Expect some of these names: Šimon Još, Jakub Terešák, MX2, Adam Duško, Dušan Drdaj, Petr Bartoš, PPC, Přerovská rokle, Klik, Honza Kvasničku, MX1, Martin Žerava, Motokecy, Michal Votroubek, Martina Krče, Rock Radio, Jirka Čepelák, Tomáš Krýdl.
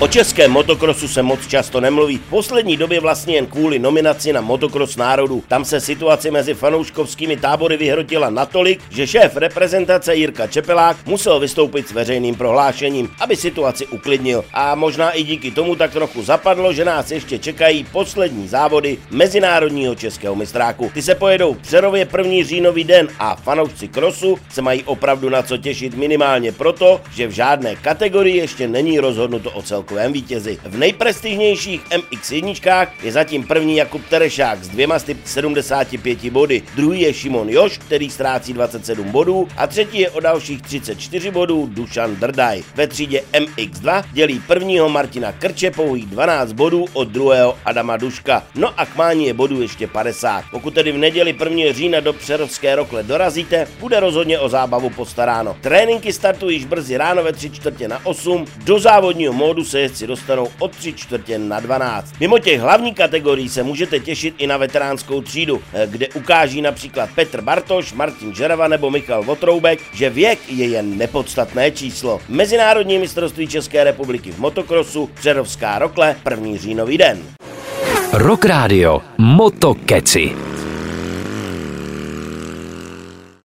O českém motokrosu se moc často nemluví. V poslední době vlastně jen kvůli nominaci na motokros národů. Tam se situace mezi fanouškovskými tábory vyhrotila natolik, že šéf reprezentace Jirka Čepelák musel vystoupit s veřejným prohlášením, aby situaci uklidnil. A možná i díky tomu tak trochu zapadlo, že nás ještě čekají poslední závody mezinárodního českého mistráku. Ty se pojedou v Přerově 1. říjnový den a fanoušci krosu se mají opravdu na co těšit, minimálně proto, že v žádné kategorii ještě není rozhodnuto o celku. Vítězi. V nejprestižnějších MX1 je zatím první Jakub Terešák s 275 body, druhý je Šimon Još, který ztrácí 27 bodů a třetí je o dalších 34 bodů Dušan Drdaj. Ve třídě MX2 dělí prvního Martina Krče pouhých 12 bodů od druhého Adama Duška. No a k máni je bodů ještě 50. Pokud tedy v neděli 1. října do Přerovské Rokle dorazíte, bude rozhodně o zábavu postaráno. Tréninky startují již brzy ráno ve 7:45. Do závodního módu se jezdci dostanou od 11:45. Mimo těch hlavních kategorií se můžete těšit i na veteránskou třídu, kde ukáží například Petr Bartoš, Martin Žerava nebo Michal Votroubek, že věk je jen nepodstatné číslo. Mezinárodní mistrovství České republiky v motokrosu, Přerovská Rokle, 1. říjnový den. Rock Rádio Motokecy.